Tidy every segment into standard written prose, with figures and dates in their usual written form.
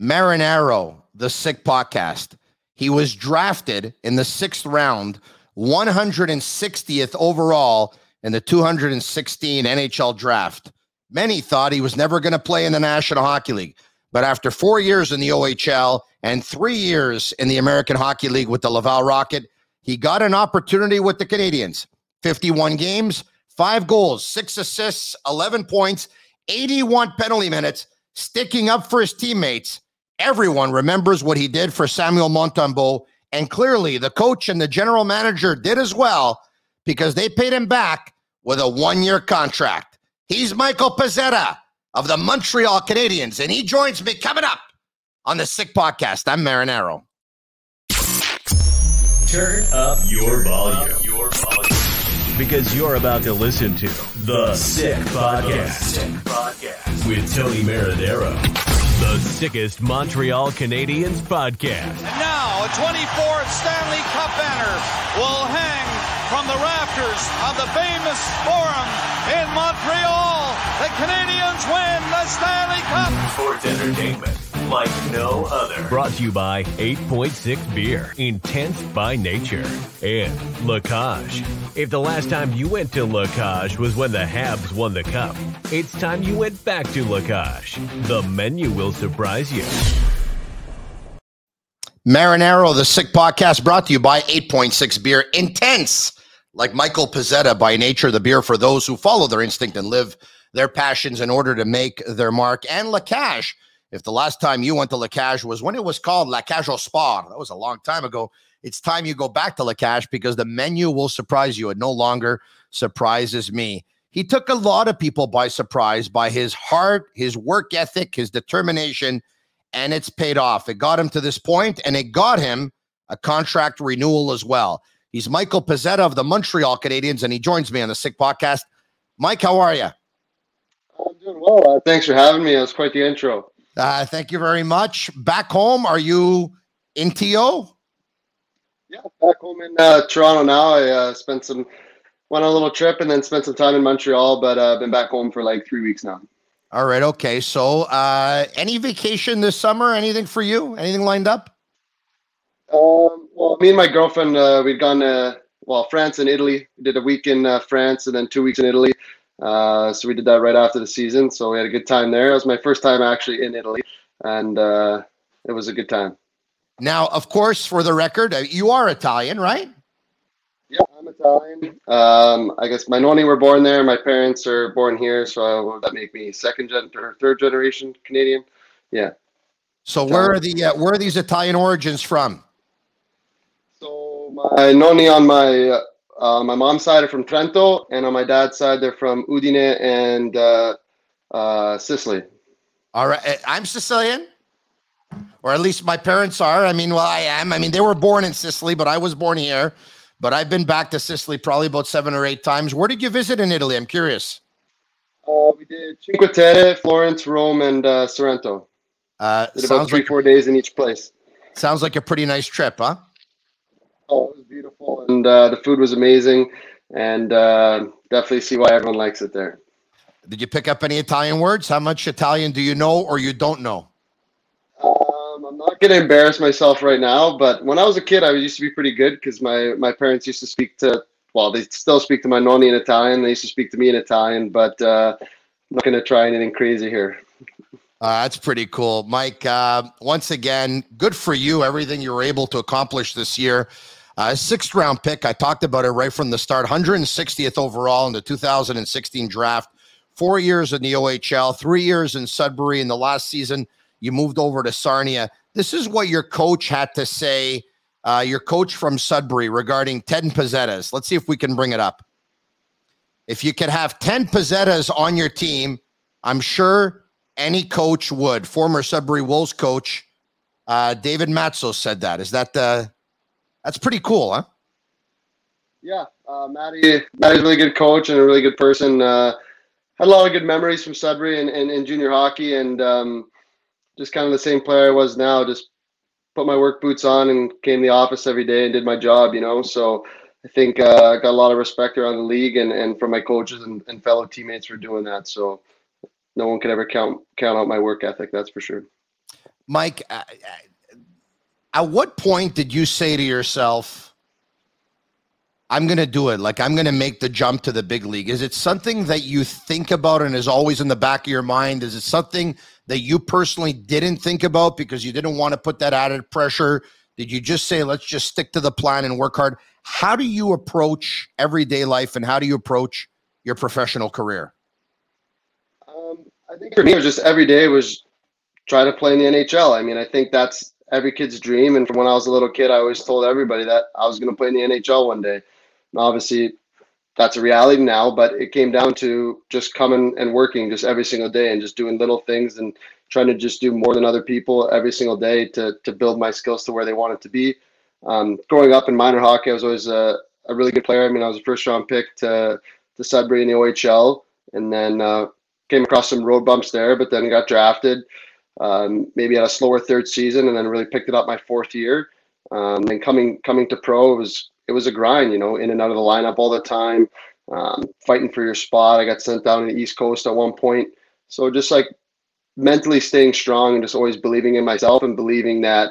Marinaro, The Sick Podcast. He was drafted in the 6th round, 160th overall in the 2016 NHL draft. Many thought he was never going to play in the National Hockey League, but after 4 years in the OHL and 3 years in the American Hockey League with the Laval Rocket, he got an opportunity with the Canadiens. 51 games, 5 goals, 6 assists, 11 points, 81 penalty minutes, sticking up for his teammates. Everyone remembers what he did for Samuel Montembeau, and clearly the coach and the general manager did as well, because they paid him back with a 1-year contract. He's Michael Pezzetta of the Montreal Canadiens, and he joins me coming up on The Sick Podcast. I'm Marinaro. Turn up your volume. Because you're about to listen to The Sick Podcast with Tony Marinaro, the sickest Montreal Canadiens podcast. And now, a 24th Stanley Cup banner will hang from the rafters of the famous Forum in Montreal. The Canadiens win the Stanley Cup. Sports entertainment like no other. Brought to you by 8.6 Beer, intense by nature, and La Cage. If the last time you went to La Cage was when the Habs won the Cup, it's time you went back to La Cage. The menu will surprise you. Marinaro, The Sick Podcast, brought to you by 8.6 Beer, intense like Michael Pezzetta by nature, the beer for those who follow their instinct and live their passions in order to make their mark. And La Cage. If the last time you went to La Cage was when it was called La Cage au Sport, that was a long time ago, it's time you go back to La Cage, because the menu will surprise you. It no longer surprises me. He took a lot of people by surprise by his heart, his work ethic, his determination, and it's paid off. It got him to this point, and it got him a contract renewal as well. He's Michael Pezzetta of the Montreal Canadiens, and he joins me on The Sick Podcast. Mike, how are you? I'm doing well. Thanks for having me. That was quite the intro. Thank you very much. Back home, are you in TO? Yeah, back home in Toronto now. I went on a little trip and then spent some time in Montreal, but I've been back home for like 3 weeks now. All right, okay. So any vacation this summer? Anything for you? Anything lined up? Well, me and my girlfriend, we'd gone to France and Italy. We did a week in France and then 2 weeks in Italy. So we did that right after the season. So we had a good time there. It was my first time actually in Italy, and it was a good time. Now, of course, for the record, you are Italian, right? Yeah, I'm Italian. I guess my nonni were born there. My parents are born here. So what would that make me, second or third generation Canadian? Yeah. So Italian. Where are these Italian origins from? So my nonni on my my mom's side are from Trento, and on my dad's side, they're from Udine and Sicily. All right. I'm Sicilian, or at least my parents are. I mean, well, I am. I mean, they were born in Sicily, but I was born here. But I've been back to Sicily probably about 7 or 8 times. Where did you visit in Italy? I'm curious. We did Cinque Terre, Florence, Rome, and Sorrento. Did about 3-4 days in each place. Sounds like a pretty nice trip, huh? Oh, it was beautiful, and the food was amazing, and definitely see why everyone likes it there. Did you pick up any Italian words? How much Italian do you know or you don't know? I'm not going to embarrass myself right now, but when I was a kid, I used to be pretty good, because my parents used to speak to, they still speak to my nonni in Italian. They used to speak to me in Italian, but I'm not going to try anything crazy here. That's pretty cool. Mike, once again, good for you, everything you were able to accomplish this year. Sixth round pick, I talked about it right from the start, 160th overall in the 2016 draft, 4 years in the OHL, 3 years in Sudbury, and the last season you moved over to Sarnia. This is what your coach had to say, your coach from Sudbury, regarding 10 Pezzettas. Let's see if we can bring it up. If you could have 10 Pezzettas on your team, I'm sure any coach would. Former Sudbury Wolves coach David Matsos said that. Is that that's pretty cool, huh? Yeah, Matty's a really good coach and a really good person. Had a lot of good memories from Sudbury and junior hockey, and just kind of the same player I was now. Just put my work boots on and came to the office every day and did my job, you know. So I think I got a lot of respect around the league and from my coaches and fellow teammates for doing that. So no one could ever count out my work ethic, that's for sure. Mike, at what point did you say to yourself, I'm going to do it, like I'm going to make the jump to the big league? Is it something that you think about and is always in the back of your mind? Is it something that you personally didn't think about because you didn't want to put that added pressure? Did you just say, let's just stick to the plan and work hard? How do you approach everyday life and how do you approach your professional career? I think for me, it was just every day was try to play in the NHL. I mean, I think that's every kid's dream. And from when I was a little kid, I always told everybody that I was going to play in the NHL one day. And obviously, that's a reality now, but it came down to just coming and working just every single day and just doing little things and trying to just do more than other people every single day to build my skills to where they want it to be. Growing up in minor hockey, I was always a really good player. I mean, I was a first-round pick to Sudbury in the OHL, and then came across some road bumps there, but then got drafted. Maybe had a slower third season, and then really picked it up my fourth year. And coming to pro, it was a grind, you know, in and out of the lineup all the time, fighting for your spot. I got sent down to the East Coast at one point. So just like mentally staying strong and just always believing in myself and believing that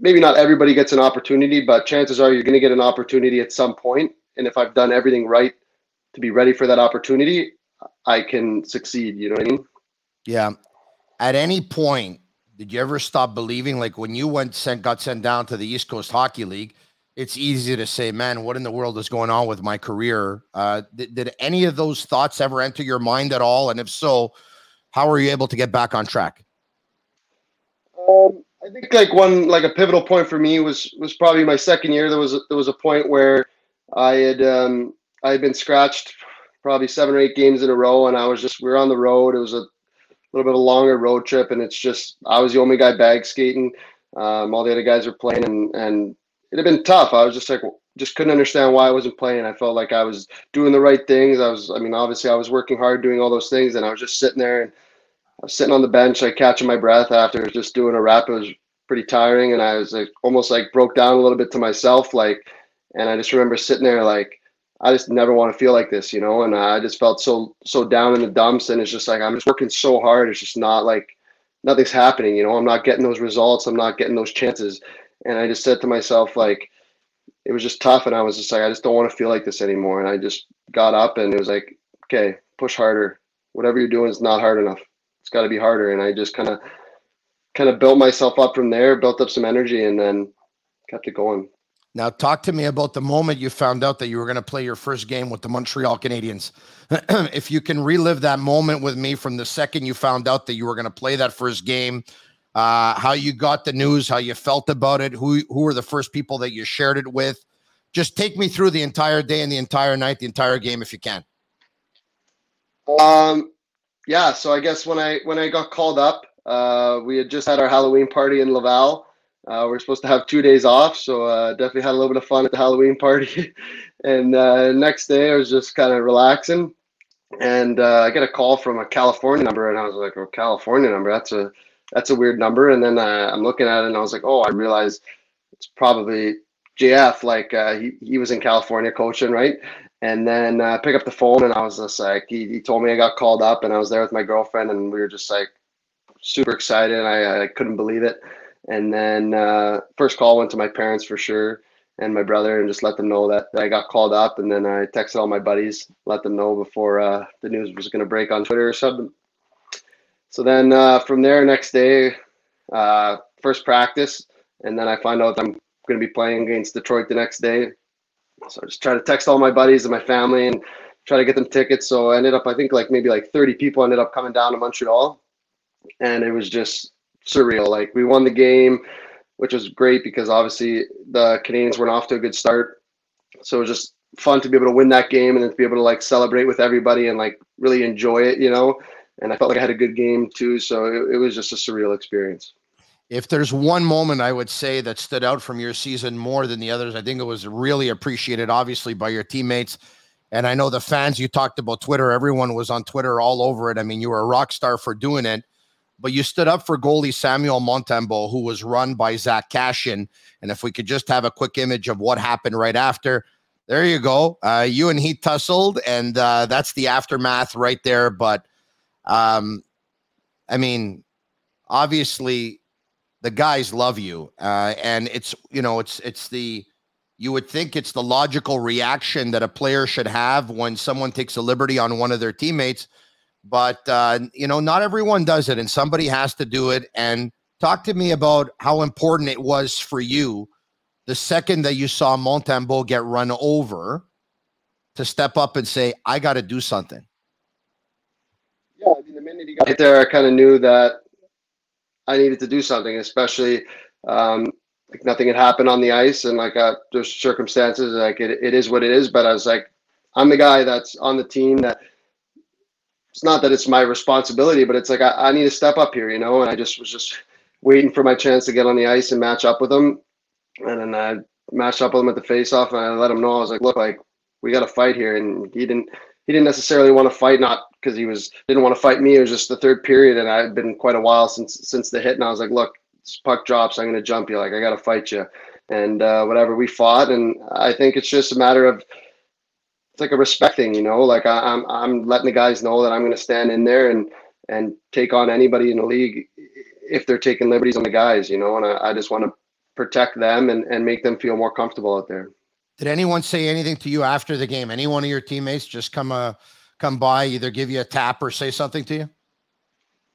maybe not everybody gets an opportunity, but chances are you're going to get an opportunity at some point. And if I've done everything right to be ready for that opportunity, I can succeed. You know what I mean? Yeah. At any point, did you ever stop believing? Like when you got sent down to the East Coast Hockey League, it's easy to say, man, what in the world is going on with my career? Did any of those thoughts ever enter your mind at all? And if so, how were you able to get back on track? I think a pivotal point for me was probably my second year. There was a point where I had been scratched probably 7 or 8 games in a row, and we were on the road. It was a little bit of a longer road trip, and it's just I was the only guy bag skating. All the other guys were playing, and it had been tough. I was just like, just couldn't understand why I wasn't playing. I felt like I was doing the right things. I was working hard, doing all those things, and I was just sitting there, and I was sitting on the bench, like catching my breath after just doing a wrap. It was pretty tiring, and I was like almost like broke down a little bit to myself, like, and I just remember sitting there like, I just never want to feel like this, you know, and I just felt so down in the dumps, and it's just like, I'm just working so hard. It's just not like nothing's happening. You know, I'm not getting those results. I'm not getting those chances. And I just said to myself, like, it was just tough. And I was just like, I just don't want to feel like this anymore. And I just got up and it was like, okay, push harder. Whatever you're doing is not hard enough. It's got to be harder. And I just kind of built myself up from there, built up some energy, and then kept it going. Now, talk to me about the moment you found out that you were going to play your first game with the Montreal Canadiens. If you can relive that moment with me from the second you found out that you were going to play that first game, how you got the news, how you felt about it, who were the first people that you shared it with. Just take me through the entire day and the entire night, the entire game, if you can. Yeah, so I guess when I got called up, we had just had our Halloween party in Laval. We're supposed to have 2 days off, so definitely had a little bit of fun at the Halloween party. And next day, I was just kind of relaxing, and I get a call from a California number, and I was like, "Oh, California number? That's a weird number." And then I'm looking at it, and I was like, "Oh, I realize it's probably JF. Like he was in California coaching, right?" And then I pick up the phone, and I was just like, "He told me I got called up, and I was there with my girlfriend, and we were just like super excited, and I couldn't believe it." And then first call went to my parents for sure and my brother, and just let them know that I got called up. And then I texted all my buddies, let them know before the news was going to break on Twitter or something. So then from there, next day, first practice, and then I find out I'm going to be playing against Detroit the next day. So I just try to text all my buddies and my family and try to get them tickets. So I ended up, I think maybe 30 people ended up coming down to Montreal, and it was just surreal. Like, we won the game, which was great because obviously the Canadiens weren't off to a good start. So it was just fun to be able to win that game and then to be able to celebrate with everybody and really enjoy it, you know? And I felt like I had a good game too. So it was just a surreal experience. If there's one moment I would say that stood out from your season more than the others, I think it was really appreciated, obviously, by your teammates. And I know the fans, you talked about Twitter. Everyone was on Twitter all over it. I mean, you were a rock star for doing it, but you stood up for goalie Samuel Montembeau, who was run by Zach Kassian. And if we could just have a quick image of what happened right after, there you go. You and he tussled, and that's the aftermath right there. But, I mean, obviously, the guys love you, and you would think it's the logical reaction that a player should have when someone takes a liberty on one of their teammates, but not everyone does it, and somebody has to do it. And talk to me about how important it was for you the second that you saw Montembeau get run over to step up and say, I got to do something. Yeah, I mean, the minute he got hit there, I kind of knew that I needed to do something, especially nothing had happened on the ice, and there's circumstances, it is what it is. But I was I'm the guy that's on the team that it's not that it's my responsibility, but it's I need to step up here, you know. And I just was waiting for my chance to get on the ice and match up with him. And then I matched up with him at the faceoff, and I let him know, I was look, we got to fight here. And he didn't necessarily want to fight, not because didn't want to fight me. It was just the third period, and I had been quite a while since the hit, and I was look, this puck drops, I'm going to jump you, I got to fight you, and whatever, we fought. And I think it's just a matter of, it's a respect thing, you know, I'm letting the guys know that I'm going to stand in there and take on anybody in the league if they're taking liberties on the guys, you know. And I just want to protect them and make them feel more comfortable out there. Did anyone say anything to you after the game? Any one of your teammates just come by, either give you a tap or say something to you?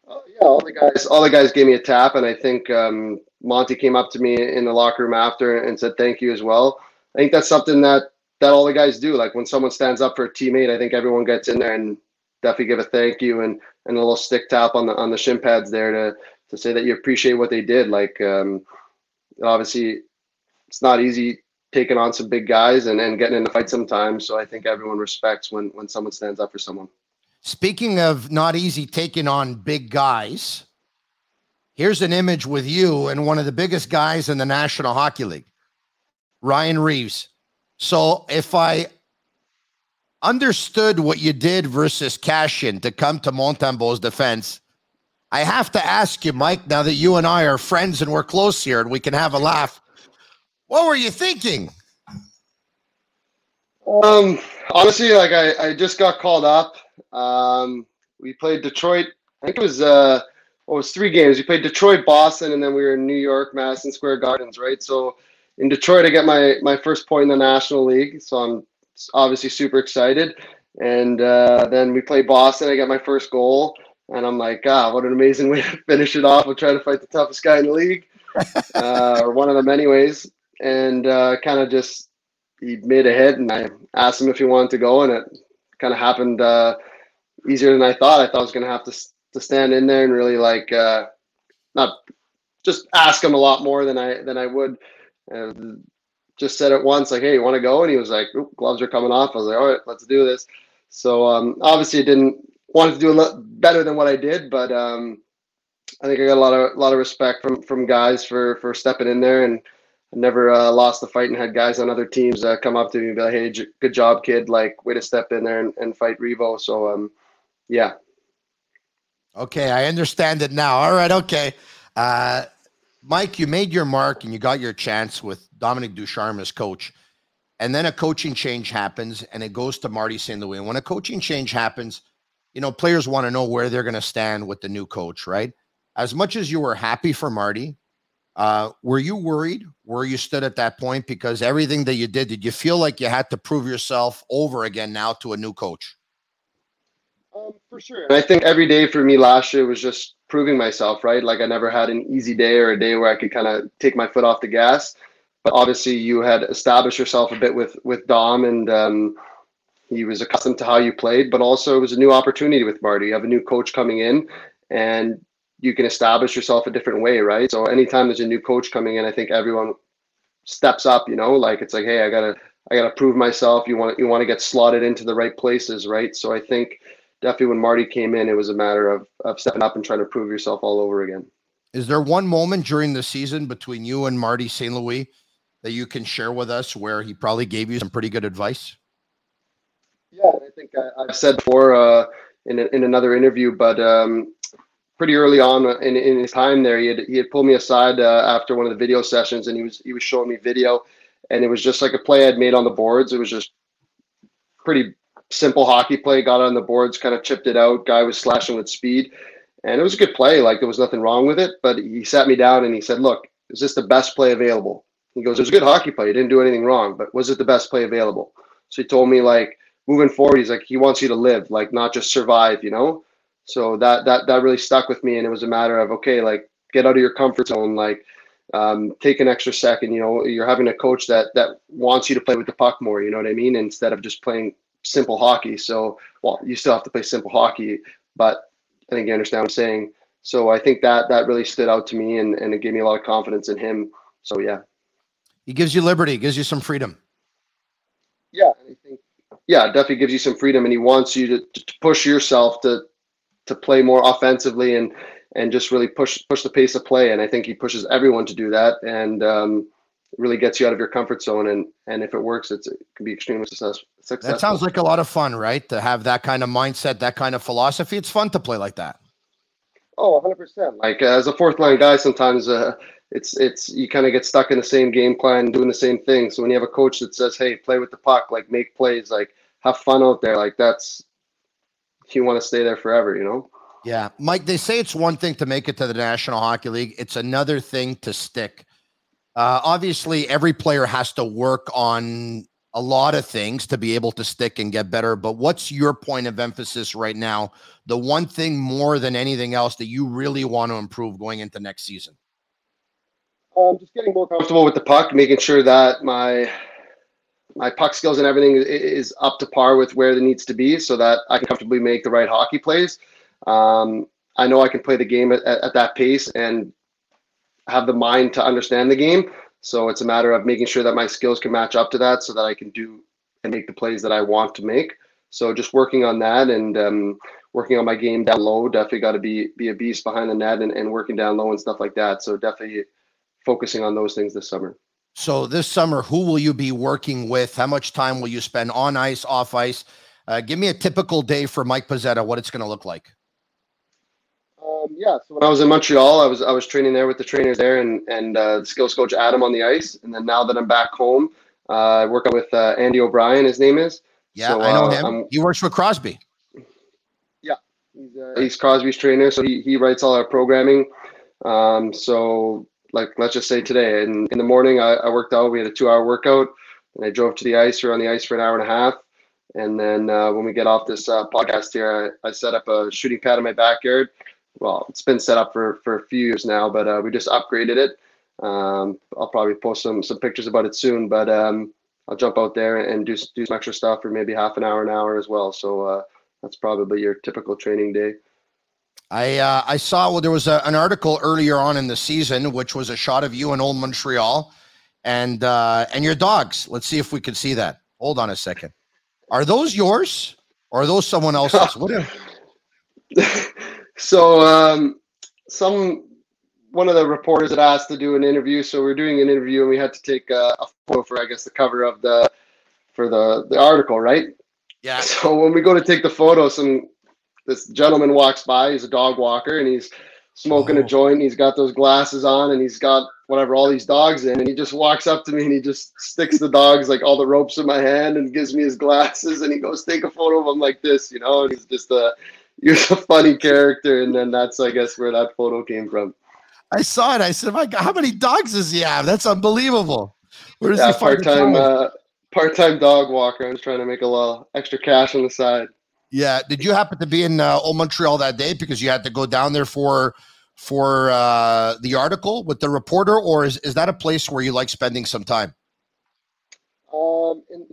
Yeah, all the guys gave me a tap, and I think Monty came up to me in the locker room after and said thank you as well. I think that's something that all the guys do. When someone stands up for a teammate, I think everyone gets in there and definitely give a thank you and a little stick tap on the shin pads there to say that you appreciate what they did. Obviously, it's not easy taking on some big guys and getting in the fight sometimes. So I think everyone respects when someone stands up for someone. Speaking of not easy taking on big guys, here's an image with you and one of the biggest guys in the National Hockey League, Ryan Reaves. So if I understood what you did versus Kassian to come to Montembeau's defense, I have to ask you, Mike, now that you and I are friends and we're close here and we can have a laugh, what were you thinking? Honestly, I just got called up. We played Detroit. I think it was three games. We played Detroit, Boston, and then we were in New York, Madison Square Gardens, right? So in Detroit, I get my first point in the National League. So I'm obviously super excited. And then we play Boston. I get my first goal, and I'm what an amazing way to finish it off. We'll try to fight the toughest guy in the league, or one of them, anyways. And he made a hit, and I asked him if he wanted to go, and it kind of happened easier than I thought. I thought I was going to have to stand in there and really not just ask him a lot more than I would. And just said it once, hey, you want to go? And he was gloves are coming off. I was all right, let's do this. So obviously, I didn't want to do a lot better than what I did, but I think I got a lot of respect from guys for stepping in there, and I never lost the fight and had guys on other teams come up to me and be hey, good job, kid. Way to step in there and fight Revo. So, yeah. Okay, I understand it now. All right, okay. Mike, you made your mark and you got your chance with Dominic Ducharme as coach. And then a coaching change happens, and it goes to Marty St. Louis. And when a coaching change happens, players want to know where they're going to stand with the new coach, right? As much as you were happy for Marty, were you worried where you stood at that point? Because everything that you did you feel like you had to prove yourself over again now to a new coach? For sure. And I think every day for me last year was just proving myself, right? Like I never had an easy day or a day where I could kind of take my foot off the gas. But obviously you had established yourself a bit with Dom, and he was accustomed to how you played, but also it was a new opportunity with Marty. You have a new coach coming in and you can establish yourself a different way, right? So anytime there's a new coach coming in, I think everyone steps up, you know, like it's like, hey, I gotta prove myself. You want to get slotted into the right places, right? So I think definitely when Marty came in, it was a matter of stepping up and trying to prove yourself all over again. Is there one moment during the season between you and Marty St. Louis that you can share with us where he probably gave you some pretty good advice? Yeah, I think I've said before in another interview, but pretty early on in his time there, he had pulled me aside after one of the video sessions, and he was showing me video, and it was just like a play I'd made on the boards. It was just pretty simple hockey play, got on the boards, kind of chipped it out, guy was slashing with speed, and it was a good play, like there was nothing wrong with it, but he sat me down and he said, look, is this the best play available? He goes, it was a good hockey play, you didn't do anything wrong, but was it the best play available? So he told me, like, moving forward, he's like, he wants you to live, like not just survive, you know? So that really stuck with me, and it was a matter of, okay, like get out of your comfort zone, like take an extra second, you know, you're having a coach that wants you to play with the puck more, you know what I mean? Instead of just playing simple hockey. So, well, you still have to play simple hockey, but I think you understand what I'm saying. So I think that really stood out to me, and it gave me a lot of confidence in him. So, yeah. He gives you liberty, gives you some freedom. Yeah, I think, yeah, definitely gives you some freedom, and he wants you to push yourself to play more offensively and just really push the pace of play. And I think he pushes everyone to do that, and really gets you out of your comfort zone. And if it works, it can be extremely successful. That sounds like a lot of fun, right? To have that kind of mindset, that kind of philosophy. It's fun to play like that. Oh, 100%. Like as a fourth line guy, sometimes it's you kind of get stuck in the same game plan, doing the same thing. So when you have a coach that says, hey, play with the puck, like make plays, like have fun out there. Like that's, you want to stay there forever, you know? Yeah. Mike, they say it's one thing to make it to the National Hockey League. It's another thing to stick. Obviously, every player has to work on a lot of things to be able to stick and get better. But what's your point of emphasis right now? The one thing more than anything else that you really want to improve going into next season? Just getting more comfortable with the puck, making sure that my puck skills and everything is up to par with where it needs to be so that I can comfortably make the right hockey plays. I know I can play the game at that pace and have the mind to understand the game. So it's a matter of making sure that my skills can match up to that so that I can do and make the plays that I want to make. So just working on that and working on my game down low, definitely got to be a beast behind the net and working down low and stuff like that. So definitely focusing on those things this summer. So this summer, who will you be working with? How much time will you spend on ice, off ice? Give me a typical day for Mike Pezzetta, what it's going to look like. Yeah. So when I was in Montreal, I was training there with the trainers there and the skills coach Adam on the ice. And then now that I'm back home, I work out with Andy O'Brien, his name is. Yeah, so, I know him. He works with Crosby. Yeah, he's Crosby's trainer, so he writes all our programming. So like let's just say today in the morning I worked out. We had a 2-hour workout, and I drove to the ice. We were on the ice for an hour and a half. And then when we get off this podcast here, I set up a shooting pad in my backyard. Well, it's been set up for a few years now, but we just upgraded it. I'll probably post some pictures about it soon, but I'll jump out there and do some extra stuff for maybe half an hour as well. So that's probably your typical training day. I saw, well, there was an article earlier on in the season, which was a shot of you in old Montreal and your dogs. Let's see if we can see that. Hold on a second. Are those yours or are those someone else's? What So one of the reporters had asked to do an interview. So we're doing an interview and we had to take a photo for, I guess, the cover of the article, right? Yeah. So when we go to take the photo, this gentleman walks by. He's a dog walker and he's smoking a joint. And he's got those glasses on and he's got whatever, all these dogs in. And he just walks up to me and he just sticks the dogs, like all the ropes in my hand, and gives me his glasses. And he goes, take a photo of him like this, you know, and he's just you're a funny character, and then that's, I guess, where that photo came from. I saw it. I said, my God, how many dogs does he have? That's unbelievable. Where is he part-time dog walker. I'm just trying to make a little extra cash on the side. Yeah. Did you happen to be in Old Montreal that day because you had to go down there for the article with the reporter, or is that a place where you like spending some time?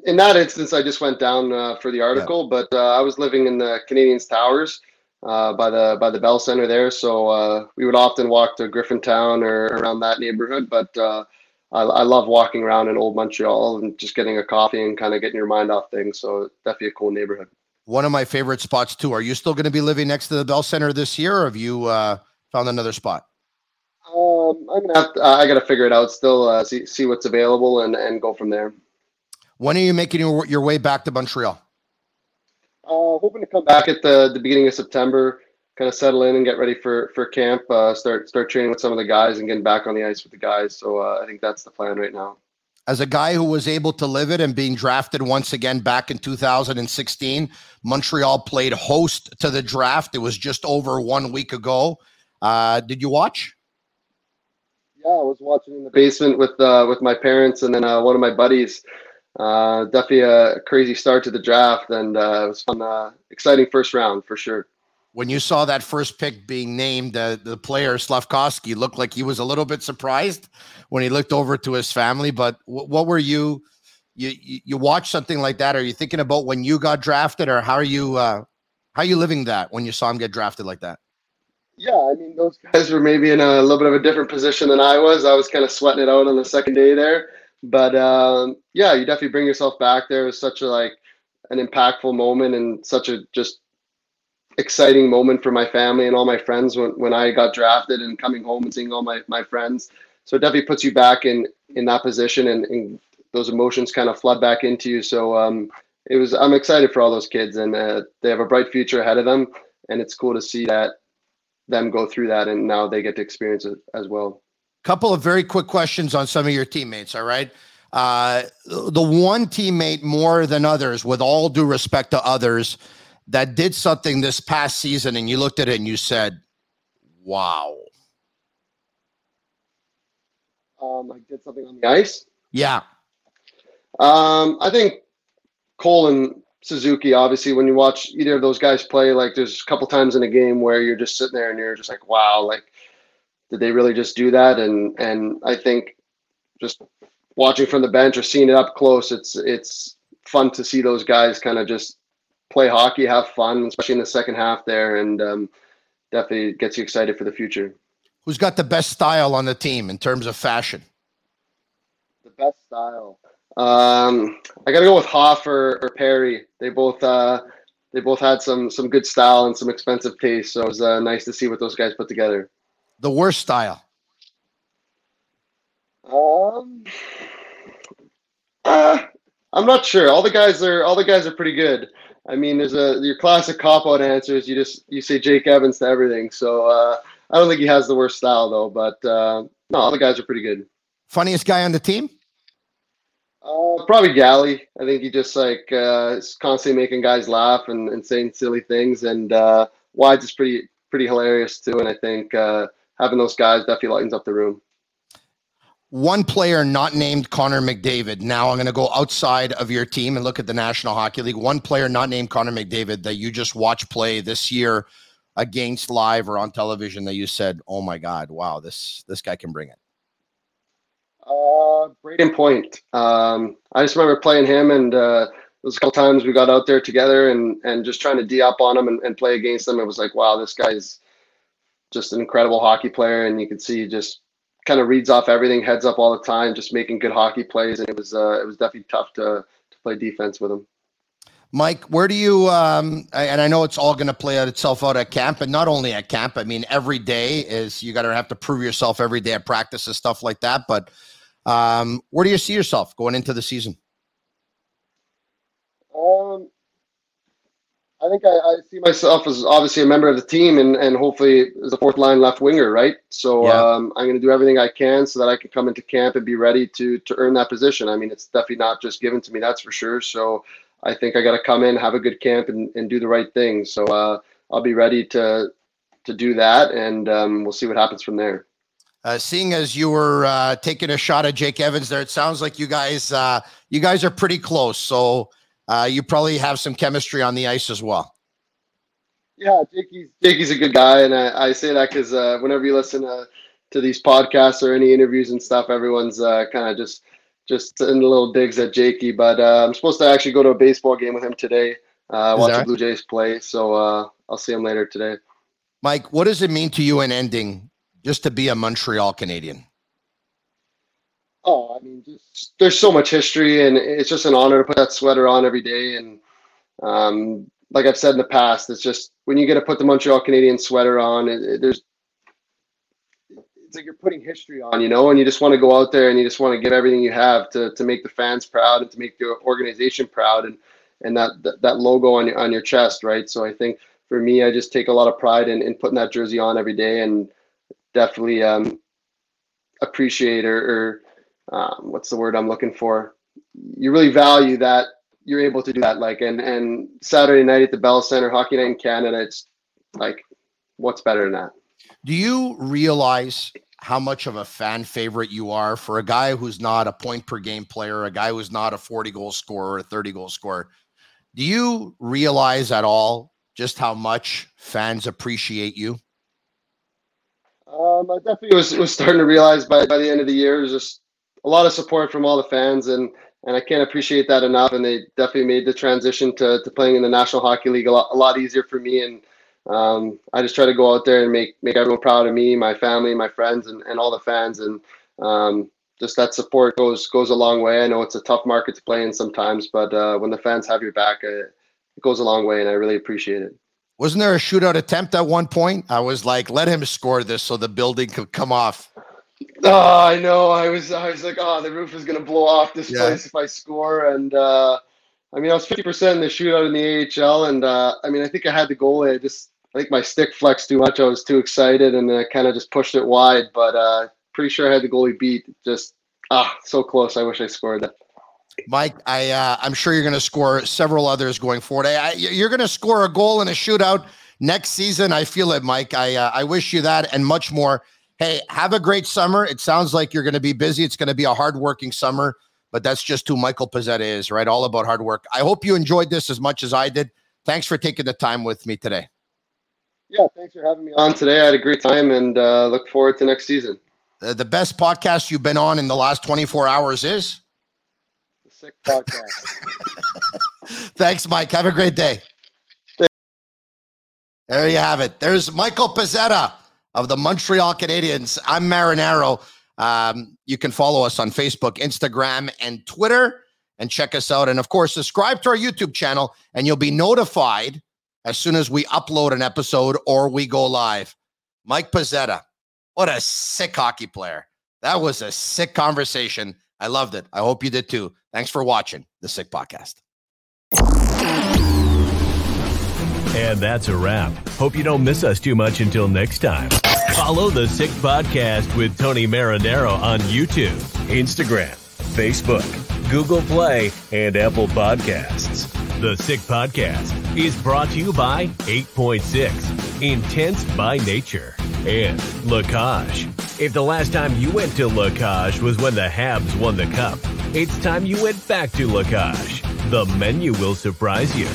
In that instance, I just went down for the article, yeah. but I was living in the Canadiens Towers by the Bell Centre there. So we would often walk to Griffintown or around that neighborhood, but I love walking around in Old Montreal and just getting a coffee and kind of getting your mind off things. So definitely a cool neighborhood. One of my favorite spots too. Are you still going to be living next to the Bell Centre this year, or have you found another spot? I'm gonna have to, I got to figure it out still, see what's available and go from there. When are you making your way back to Montreal? Hoping to come back at the beginning of September, kind of settle in and get ready for camp, start training with some of the guys and getting back on the ice with the guys. So I think that's the plan right now. As a guy who was able to live it and being drafted once again back in 2016, Montreal played host to the draft. It was just over 1 week ago. Did you watch? Yeah, I was watching in the basement with my parents and then one of my buddies. Definitely a crazy start to the draft, and it was fun, exciting first round for sure. When you saw that first pick being named, the player Slavkovsky looked like he was a little bit surprised when he looked over to his family. But what were you watched something like that? Are you thinking about when you got drafted, or how are you living that when you saw him get drafted like that? Yeah, I mean, those guys were maybe in a little bit of a different position than I was. I was kind of sweating it out on the second day there. But yeah, you definitely bring yourself back there. It was such an impactful moment and such a just exciting moment for my family and all my friends when I got drafted and coming home and seeing all my friends. So it definitely puts you back in that position and those emotions kind of flood back into you. So I'm excited for all those kids, and they have a bright future ahead of them. And it's cool to see them go through that, and now they get to experience it as well. Couple of very quick questions on some of your teammates. All right. The one teammate more than others, with all due respect to others, that did something this past season and you looked at it and you said, wow. I did something on the ice. Yeah. I think Cole and Suzuki, obviously, when you watch either of those guys play, like there's a couple times in a game where you're just sitting there and you're just like, wow, like, did they really just do that? And I think just watching from the bench or seeing it up close, it's fun to see those guys kind of just play hockey, have fun, especially in the second half there, and definitely gets you excited for the future. Who's got the best style on the team in terms of fashion? The best style. I got to go with Hoff or Perry. They both had some good style and some expensive taste, so it was nice to see what those guys put together. The worst style? I'm not sure. All the guys are pretty good. I mean, there's your classic cop-out answers. You say Jake Evans to everything. So I don't think he has the worst style though. But no, all the guys are pretty good. Funniest guy on the team? Probably Gally. I think he just is constantly making guys laugh and saying silly things. And Wides is pretty hilarious too. And I think. Having those guys definitely lightens up the room. One player not named Connor McDavid. Now I'm going to go outside of your team and look at the National Hockey League. One player not named Connor McDavid that you just watched play this year against live or on television that you said, oh my God, wow, this guy can bring it. Braden Point. I just remember playing him, and it was a couple times we got out there together and just trying to D up on him and play against him. It was like, wow, this guy's just an incredible hockey player, and you can see he just kind of reads off everything, heads up all the time, just making good hockey plays. And it was definitely tough to play defense with him. Mike, where do you, and I know it's all going to play itself out at camp, and not only at camp, I mean, every day is, you got to have to prove yourself every day at practice and stuff like that. But where do you see yourself going into the season? I think I see myself as obviously a member of the team and hopefully as a fourth line left winger, right? So yeah. I'm going to do everything I can so that I can come into camp and be ready to earn that position. I mean, it's definitely not just given to me, that's for sure. So I think I got to come in, have a good camp and do the right thing. So I'll be ready to do that, and we'll see what happens from there. Seeing as you were taking a shot at Jake Evans there, it sounds like you guys are pretty close. So you probably have some chemistry on the ice as well. Yeah, Jakey's a good guy, and I say that because whenever you listen to these podcasts or any interviews and stuff, everyone's kind of just in little digs at Jakey. But I'm supposed to actually go to a baseball game with him today, watch the Blue Jays play. So I'll see him later today. Mike, what does it mean to you in ending just to be a Montreal Canadian? Oh, I mean, just, there's so much history, and it's just an honor to put that sweater on every day. And like I've said in the past, it's just when you get to put the Montreal Canadiens sweater on, it's like you're putting history on, you know, and you just want to go out there and you just want to give everything you have to make the fans proud and to make the organization proud, and that logo on your chest, right? So I think for me, I just take a lot of pride in putting that jersey on every day, and definitely appreciate or what's the word I'm looking for? You really value that you're able to do that. Like, and Saturday night at the Bell Centre, Hockey Night in Canada, it's like, what's better than that? Do you realize how much of a fan favorite you are for a guy who's not a point per game player, a guy who's not a 40 goal scorer, a 30 goal scorer? Do you realize at all just how much fans appreciate you? I definitely was starting to realize by the end of the year, just a lot of support from all the fans, and I can't appreciate that enough. And they definitely made the transition to playing in the National Hockey League a lot easier for me. And I just try to go out there and make everyone proud of me, my family, my friends, and all the fans. And just that support goes a long way. I know it's a tough market to play in sometimes, but when the fans have your back, it goes a long way, and I really appreciate it. Wasn't there a shootout attempt at one point? I was like, let him score this so the building could come off. Oh, I know. I was like, oh, the roof is going to blow off this place if I score. And I mean, I was 50% in the shootout in the AHL. And I mean, I think I had the goalie. I think my stick flexed too much. I was too excited, and then I kind of just pushed it wide. But pretty sure I had the goalie beat. Just so close. I wish I scored that. Mike, I'm sure you're going to score several others going forward. You're going to score a goal in a shootout next season. I feel it, Mike. I wish you that and much more. Hey, have a great summer. It sounds like you're going to be busy. It's going to be a hardworking summer, but that's just who Michael Pezzetta is, right? All about hard work. I hope you enjoyed this as much as I did. Thanks for taking the time with me today. Yeah, thanks for having me on today. I had a great time, and look forward to next season. The best podcast you've been on in the last 24 hours is? The Sick Podcast. Thanks, Mike. Have a great day. There you have it. There's Michael Pezzetta of the Montreal Canadiens. I'm Marinaro. You can follow us on Facebook, Instagram, and Twitter, and check us out. And of course, subscribe to our YouTube channel, and you'll be notified as soon as we upload an episode or we go live. Mike Pezzetta, what a sick hockey player. That was a sick conversation. I loved it. I hope you did too. Thanks for watching The Sick Podcast. And that's a wrap. Hope you don't miss us too much until next time. Follow The Sick Podcast with Tony Marinaro on YouTube, Instagram, Facebook, Google Play, and Apple Podcasts. The Sick Podcast is brought to you by 8.6, Intense by Nature, and La Cage. If the last time you went to La Cage was when the Habs won the Cup, it's time you went back to La Cage. The menu will surprise you.